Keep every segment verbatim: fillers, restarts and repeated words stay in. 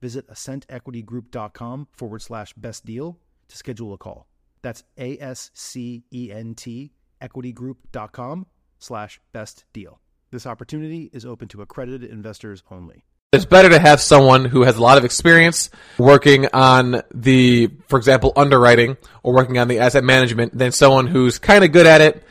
visit ascentequitygroup.com forward slash best deal to schedule a call. That's A S C E N T equitygroup.com slash best deal. This opportunity is open to accredited investors only. It's better to have someone who has a lot of experience working on the, for example, underwriting or working on the asset management than someone who's kind of good at it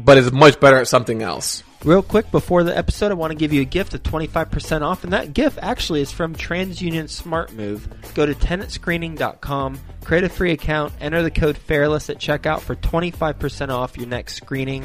but is much better at something else. Real quick, before the episode, I want to give you a gift of twenty-five percent off, and that gift actually is from TransUnion Smart Move. Go to tenant screening dot com, create a free account, enter the code FAIRLESS at checkout for twenty-five percent off your next screening.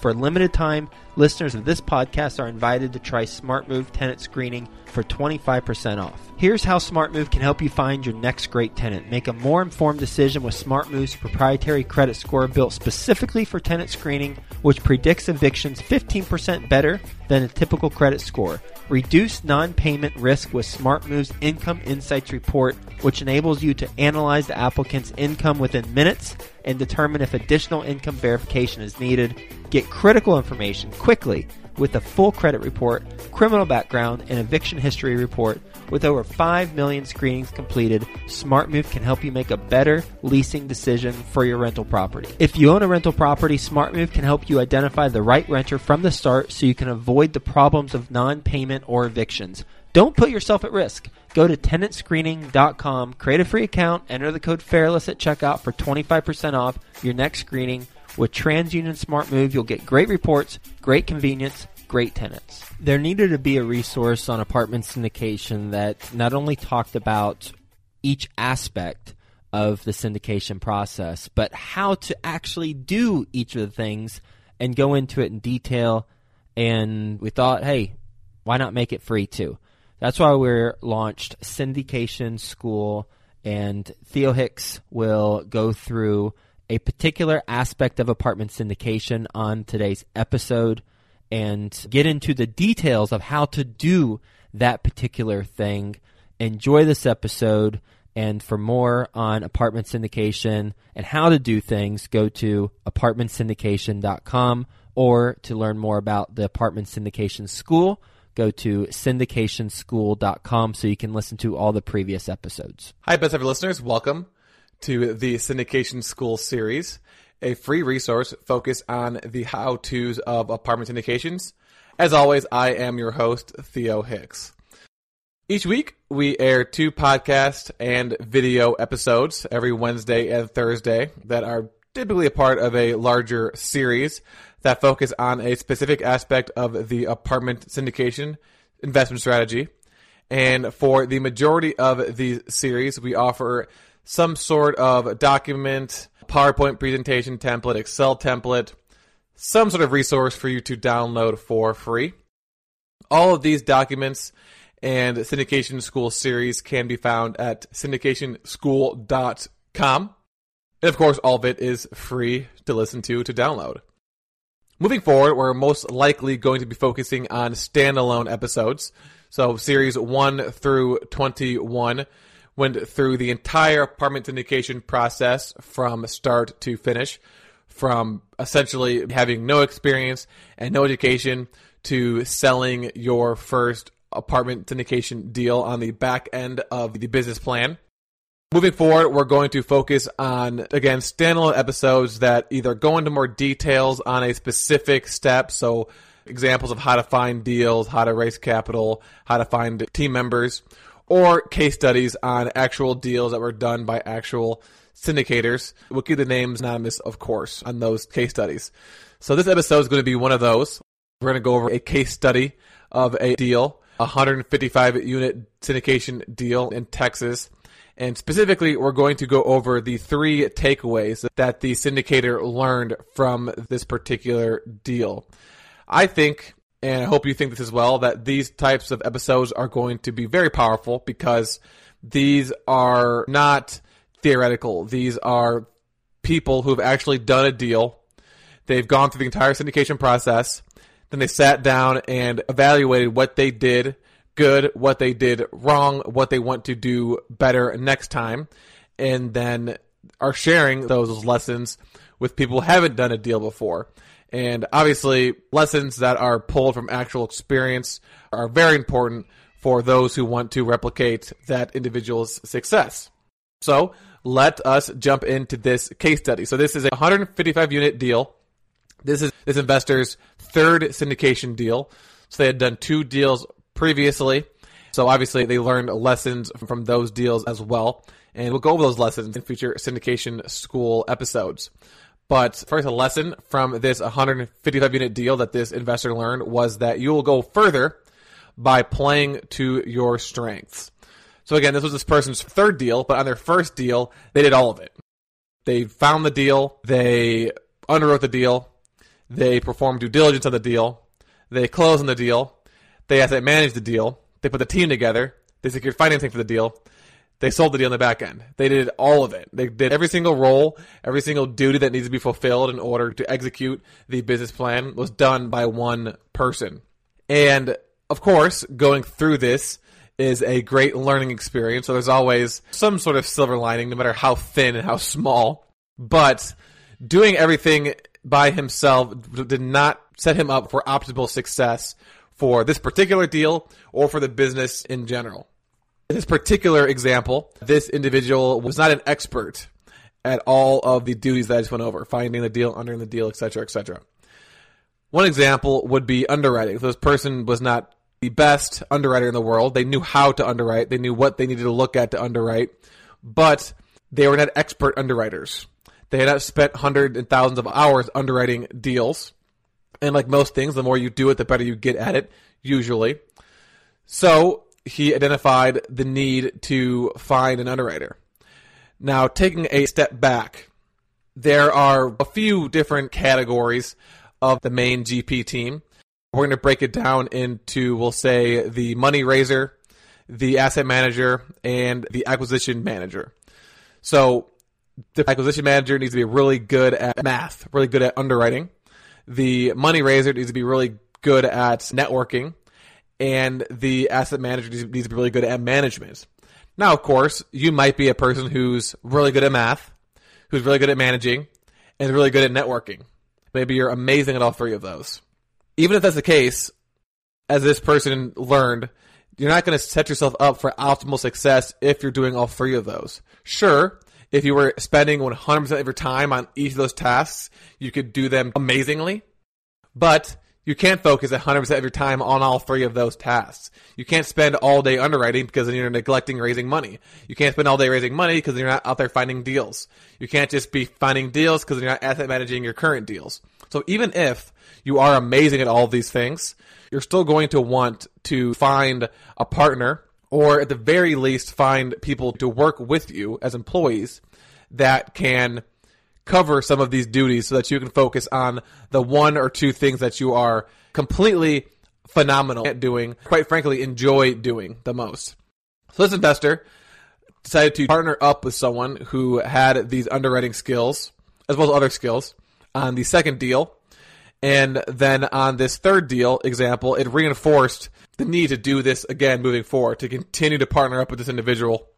For a limited time, listeners of this podcast are invited to try Smart Move Tenant Screening for twenty-five percent off. Here's how Smart Move can help you find your next great tenant. Make a more informed decision with Smart Move's proprietary credit score built specifically for tenant screening, which predicts evictions fifteen percent better than a typical credit score. Reduce non-payment risk with Smart Move's Income Insights Report, which enables you to analyze the applicant's income within minutes and determine if additional income verification is needed. Get critical information quickly with a full credit report, criminal background, and eviction history report. With over five million screenings completed, SmartMove can help you make a better leasing decision for your rental property. If you own a rental property, SmartMove can help you identify the right renter from the start so you can avoid the problems of non-payment or evictions. Don't put yourself at risk. Go to tenant screening dot com, create a free account, enter the code FAIRLESS at checkout for twenty-five percent off your next screening. With TransUnion Smart Move, you'll get great reports, great convenience, great tenants. There needed to be a resource on apartment syndication that not only talked about each aspect of the syndication process, but how to actually do each of the things and go into it in detail. And we thought, hey, why not make it free too? That's why we launched Syndication School, and Theo Hicks will go through a particular aspect of apartment syndication on today's episode and get into the details of how to do that particular thing. Enjoy this episode, and for more on apartment syndication and how to do things, go to apartment syndication dot com, or to learn more about the Apartment Syndication School, go to syndication school dot com so you can listen to all the previous episodes. Hi, best ever listeners. Welcome to the Syndication School series, a free resource focused on the how-tos of apartment syndications. As always, I am your host, Theo Hicks. Each week, we air two podcast and video episodes every Wednesday and Thursday that are typically a part of a larger series that focus on a specific aspect of the apartment syndication investment strategy. And for the majority of these series, we offer some sort of document, PowerPoint presentation template, Excel template, some sort of resource for you to download for free. All of these documents and Syndication School series can be found at syndication school dot com. And of course, all of it is free to listen to, to download. Moving forward, we're most likely going to be focusing on standalone episodes. So series one through twenty-one went through the entire apartment syndication process from start to finish, from essentially having no experience and no education to selling your first apartment syndication deal on the back end of the business plan. Moving forward, we're going to focus on, again, standalone episodes that either go into more details on a specific step. So examples of how to find deals, how to raise capital, how to find team members, or case studies on actual deals that were done by actual syndicators. We'll keep the names anonymous, of course, on those case studies. So this episode is going to be one of those. We're going to go over a case study of a deal, a one hundred fifty-five unit syndication deal in Texas. And specifically, we're going to go over the three takeaways that the syndicator learned from this particular deal. I think, and I hope you think this as well, that these types of episodes are going to be very powerful because these are not theoretical. These are people who've actually done a deal. They've gone through the entire syndication process. Then they sat down and evaluated what they did good, what they did wrong, what they want to do better next time, and then are sharing those lessons with people who haven't done a deal before. And obviously, lessons that are pulled from actual experience are very important for those who want to replicate that individual's success. So let us jump into this case study. So this is a one hundred fifty-five unit deal. This is this investor's third syndication deal. So they had done two deals previously. So obviously they learned lessons from those deals as well. And we'll go over those lessons in future syndication school episodes. But first, a lesson from this one hundred fifty-five unit deal that this investor learned was that you will go further by playing to your strengths. So again, this was this person's third deal, but on their first deal, they did all of it. They found the deal. They underwrote the deal. They performed due diligence on the deal. They closed on the deal. They asset managed the deal. They put the team together. They secured financing for the deal. They sold the deal in the back end. They did all of it. They did every single role, every single duty that needs to be fulfilled in order to execute the business plan was done by one person. And of course, going through this is a great learning experience. So there's always some sort of silver lining, no matter how thin and how small. But doing everything by himself did not set him up for optimal success for this particular deal or for the business in general. In this particular example, this individual was not an expert at all of the duties that I just went over, finding the deal, underwriting the deal, et cetera, et cetera. One example would be underwriting. If this person was not the best underwriter in the world, they knew how to underwrite, they knew what they needed to look at to underwrite, but they were not expert underwriters. They had not spent hundreds and thousands of hours underwriting deals. And like most things, the more you do it, the better you get at it, usually. So he identified the need to find an underwriter. Now, taking a step back, there are a few different categories of the main G P team. We're going to break it down into, we'll say, the money raiser, the asset manager, and the acquisition manager. So the acquisition manager needs to be really good at math, really good at underwriting. The money raiser needs to be really good at networking, and the asset manager needs to be really good at management. Now, of course, you might be a person who's really good at math, who's really good at managing, and really good at networking. Maybe you're amazing at all three of those. Even if that's the case, as this person learned, you're not going to set yourself up for optimal success if you're doing all three of those. Sure, if you were spending one hundred percent of your time on each of those tasks, you could do them amazingly, but you can't focus one hundred percent of your time on all three of those tasks. You can't spend all day underwriting because then you're neglecting raising money. You can't spend all day raising money because then you're not out there finding deals. You can't just be finding deals because you're not asset managing your current deals. So even if you are amazing at all of these things, you're still going to want to find a partner, or at the very least, find people to work with you as employees that can cover some of these duties so that you can focus on the one or two things that you are completely phenomenal at doing, quite frankly, enjoy doing the most. So this investor decided to partner up with someone who had these underwriting skills, as well as other skills, on the second deal. And then on this third deal example, it reinforced the need to do this again moving forward, to continue to partner up with this individual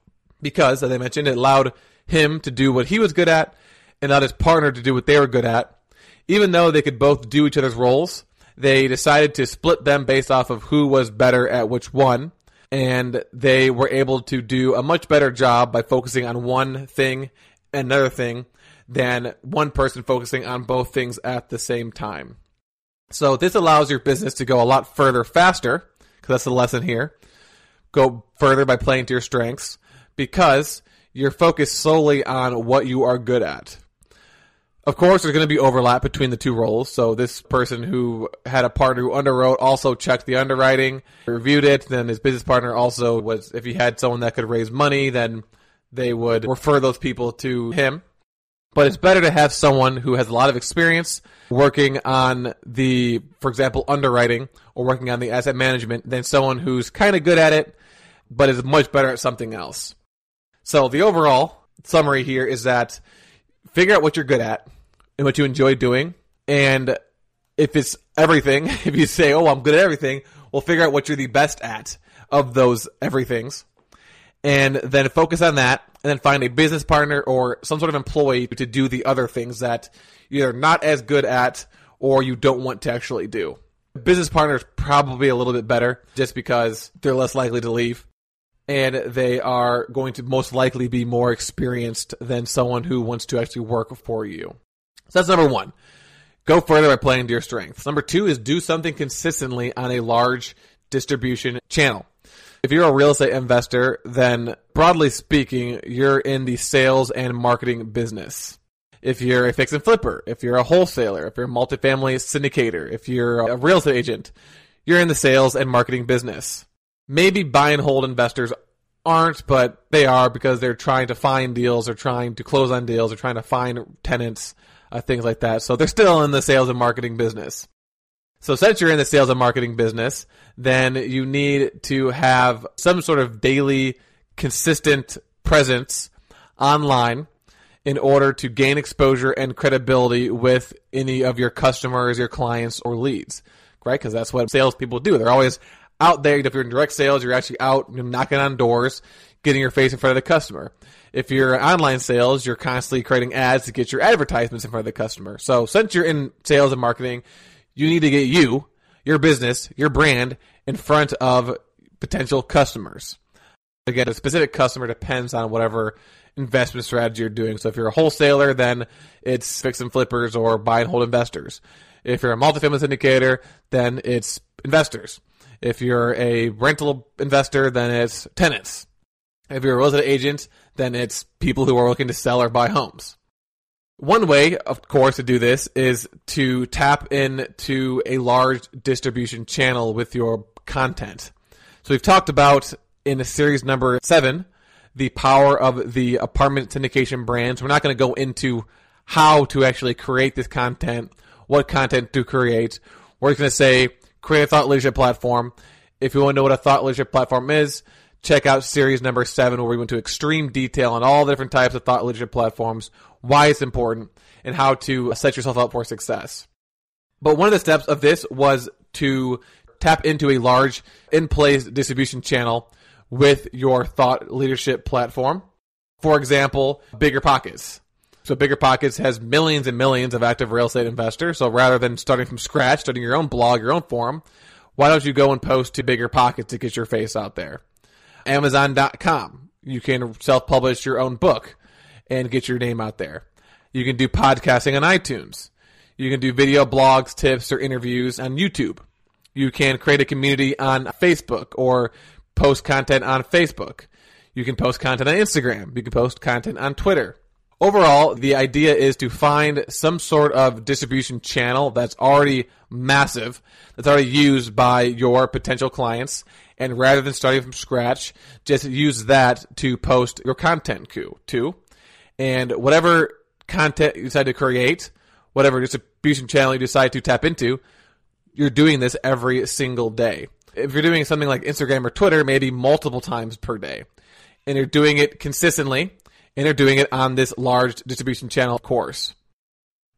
because, as I mentioned, it allowed him to do what he was good at and allowed his partner to do what they were good at. Even though they could both do each other's roles, they decided to split them based off of who was better at which one. And they were able to do a much better job by focusing on one thing and another thing than one person focusing on both things at the same time. So this allows your business to go a lot further faster, because that's the lesson here. Go further by playing to your strengths because you're focused solely on what you are good at. Of course, there's going to be overlap between the two roles. So this person who had a partner who underwrote also checked the underwriting, reviewed it. Then his business partner also was, if he had someone that could raise money, then they would refer those people to him. But it's better to have someone who has a lot of experience working on the, for example, underwriting or working on the asset management than someone who's kind of good at it, but is much better at something else. So the overall summary here is that figure out what you're good at and what you enjoy doing. And if it's everything, if you say, oh, I'm good at everything, well, figure out what you're the best at of those everythings. And then focus on that and then find a business partner or some sort of employee to do the other things that you're not as good at or you don't want to actually do. Business partners probably a little bit better just because they're less likely to leave. And they are going to most likely be more experienced than someone who wants to actually work for you. So that's number one. Go further by playing to your strengths. Number two is do something consistently on a large distribution channel. If you're a real estate investor, then broadly speaking, you're in the sales and marketing business. If you're a fix and flipper, if you're a wholesaler, if you're a multifamily syndicator, if you're a real estate agent, you're in the sales and marketing business. Maybe buy and hold investors aren't, but they are because they're trying to find deals, they're trying to close on deals, they're trying to find tenants, uh, things like that. So they're still in the sales and marketing business. So since you're in the sales and marketing business, then you need to have some sort of daily, consistent presence online in order to gain exposure and credibility with any of your customers, your clients, or leads, right? Because that's what salespeople do. They're always out there. If you're in direct sales, you're actually out knocking on doors, getting your face in front of the customer. If you're online sales, you're constantly creating ads to get your advertisements in front of the customer. So since you're in sales and marketing, you need to get you, your business, your brand in front of potential customers. Again, a specific customer depends on whatever investment strategy you're doing. So if you're a wholesaler, then it's fix and flippers or buy and hold investors. If you're a multifamily syndicator, then it's investors. If you're a rental investor, then it's tenants. If you're a real estate agent, then it's people who are looking to sell or buy homes. One way, of course, to do this is to tap into a large distribution channel with your content. So we've talked about in series number seven, the power of the apartment syndication brands. We're not going to go into how to actually create this content, what content to create. We're just going to say, create a thought leadership platform. If you want to know what a thought leadership platform is, check out series number seven, where we went to extreme detail on all the different types of thought leadership platforms, why it's important, and how to set yourself up for success. But one of the steps of this was to tap into a large in-place distribution channel with your thought leadership platform. For example, BiggerPockets. So BiggerPockets has millions and millions of active real estate investors. So rather than starting from scratch, starting your own blog, your own forum, why don't you go and post to BiggerPockets to get your face out there? Amazon dot com. You can self-publish your own book and get your name out there. You can do podcasting on iTunes. You can do video blogs, tips, or interviews on YouTube. You can create a community on Facebook or post content on Facebook. You can post content on Instagram. You can post content on Twitter. Overall, the idea is to find some sort of distribution channel that's already massive, that's already used by your potential clients, and rather than starting from scratch, just use that to post your content to. And whatever content you decide to create, whatever distribution channel you decide to tap into, you're doing this every single day. If you're doing something like Instagram or Twitter, maybe multiple times per day, and you're doing it consistently, and they're doing it on this large distribution channel course.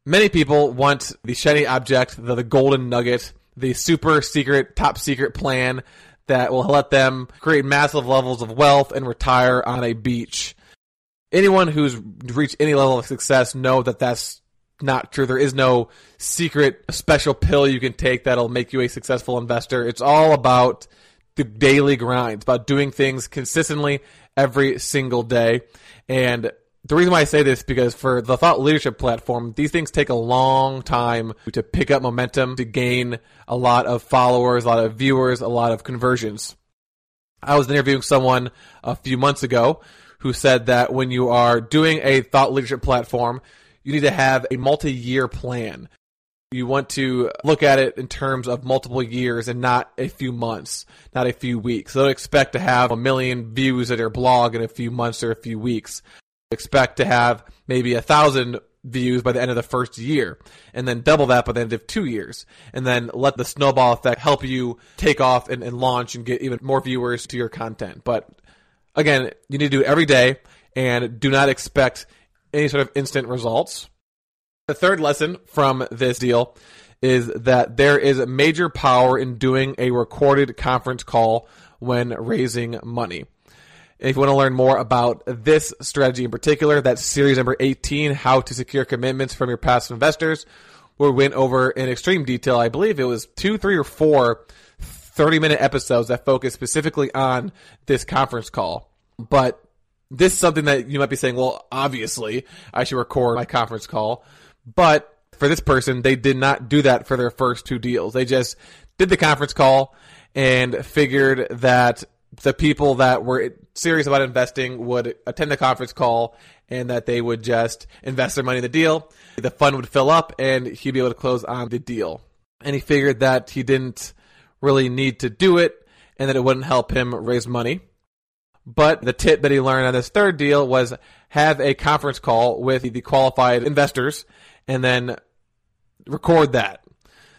Many people want the shiny object, the, the golden nugget, the super secret, top secret plan that will let them create massive levels of wealth and retire on a beach. Anyone who's reached any level of success know that that's not true. There is no secret special pill you can take that'll make you a successful investor. It's all about the daily grind. It's about doing things consistently every single day. And the reason why I say this is because for the thought leadership platform, these things take a long time to pick up momentum, to gain a lot of followers, a lot of viewers, a lot of conversions. I was interviewing someone a few months ago who said that when you are doing a thought leadership platform, you need to have a multi-year plan. You want to look at it in terms of multiple years and not a few months, not a few weeks. So don't expect to have a million views at your blog in a few months or a few weeks. Expect to have maybe a thousand views by the end of the first year, and then double that by the end of two years. And then let the snowball effect help you take off and, and launch and get even more viewers to your content. But again, you need to do it every day and do not expect any sort of instant results. The third lesson from this deal is that there is a major power in doing a recorded conference call when raising money. If you want to learn more about this strategy in particular, that's series number eighteen, How to Secure Commitments from Your Past Investors, where we went over in extreme detail, I believe it was two, three, or four thirty-minute episodes that focus specifically on this conference call. But this is something that you might be saying, well, obviously, I should record my conference call. But for this person, they did not do that for their first two deals. They just did the conference call and figured that the people that were serious about investing would attend the conference call and that they would just invest their money in the deal. The fund would fill up and he'd be able to close on the deal. And he figured that he didn't really need to do it and that it wouldn't help him raise money. But the tip that he learned on this third deal was have a conference call with the qualified investors and then record that.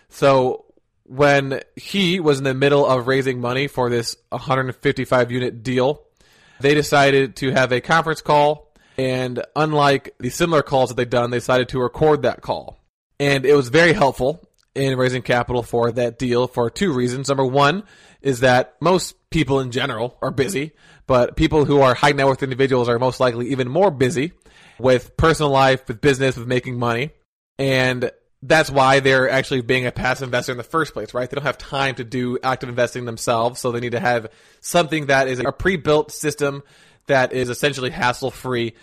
So when he was in the middle of raising money for this one hundred fifty-five unit deal, they decided to have a conference call. And unlike the similar calls that they'd done, they decided to record that call. And it was very helpful in raising capital for that deal for two reasons. Number one is that most people in general are busy, but people who are high net worth individuals are most likely even more busy with personal life, with business, with making money. And that's why they're actually being a passive investor in the first place, right? They don't have time to do active investing themselves, so they need to have something that is a pre-built system that is essentially hassle-free,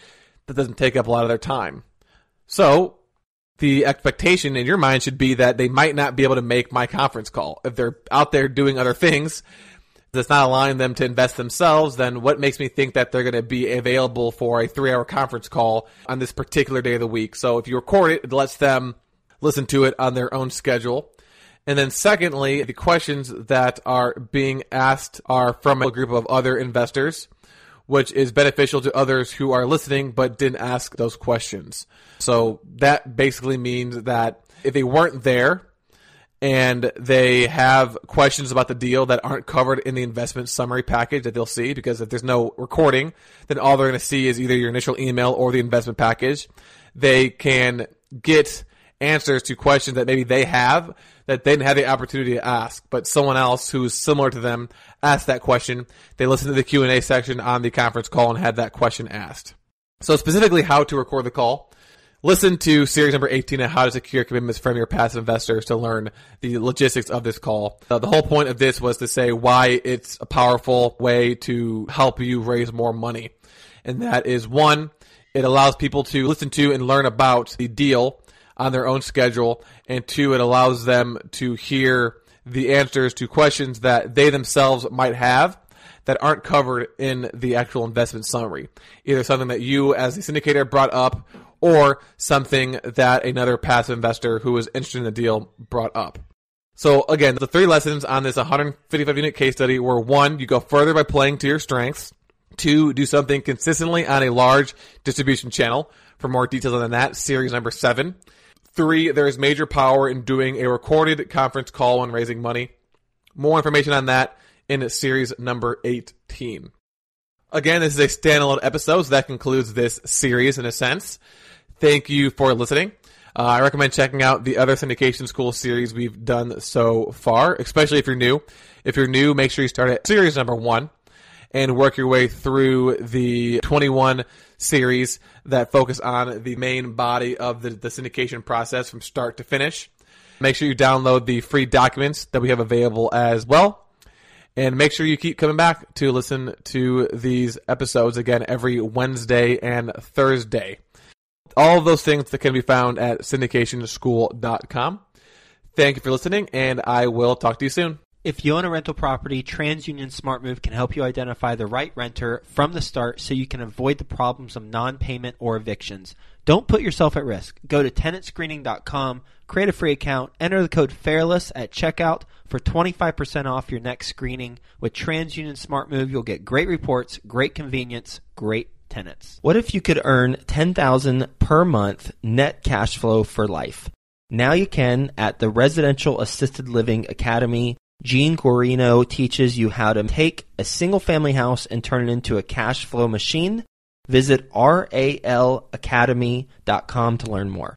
that doesn't take up a lot of their time. So the expectation in your mind should be that they might not be able to make my conference call. If they're out there doing other things that's not allowing them to invest themselves, then what makes me think that they're going to be available for a three-hour conference call on this particular day of the week? So if you record it, it lets them listen to it on their own schedule. And then secondly, the questions that are being asked are from a group of other investors, which is beneficial to others who are listening but didn't ask those questions. So that basically means that if they weren't there and they have questions about the deal that aren't covered in the investment summary package that they'll see, because if there's no recording, then all they're going to see is either your initial email or the investment package, they can get answers to questions that maybe they have that they didn't have the opportunity to ask, but someone else who's similar to them asked that question. They listened to the Q and A section on the conference call and had that question asked. So specifically how to record the call. Listen to series number eighteen on how to secure commitments from your past investors to learn the logistics of this call. Uh, the whole point of this was to say why it's a powerful way to help you raise more money. And that is one, it allows people to listen to and learn about the deal on their own schedule, and two, it allows them to hear the answers to questions that they themselves might have that aren't covered in the actual investment summary. Either something that you as the syndicator brought up or something that another passive investor who was interested in the deal brought up. So again, the three lessons on this one hundred fifty-five unit case study were one, you go further by playing to your strengths. Two, do something consistently on a large distribution channel. For more details on that, series number seven. Three, there is major power in doing a recorded conference call when raising money. More information on that in series number eighteen. Again, this is a standalone episode, so that concludes this series in a sense. Thank you for listening. Uh, I recommend checking out the other Syndication School series we've done so far, especially if you're new. If you're new, make sure you start at series number one and work your way through the twenty-one series that focus on the main body of the, the syndication process from start to finish. Make sure you download the free documents that we have available as well. And make sure you keep coming back to listen to these episodes again every Wednesday and Thursday. All of those things that can be found at syndication school dot com. Thank you for listening, and I will talk to you soon. If you own a rental property, TransUnion Smart Move can help you identify the right renter from the start so you can avoid the problems of non-payment or evictions. Don't put yourself at risk. Go to tenant screening dot com, create a free account, enter the code FAIRLESS at checkout for twenty-five percent off your next screening. With TransUnion Smart Move, you'll get great reports, great convenience, great tenants. What if you could earn ten thousand dollars per month net cash flow for life? Now you can at the Residential Assisted Living Academy. Gene Corino teaches you how to take a single-family house and turn it into a cash flow machine. Visit R A L academy dot com to learn more.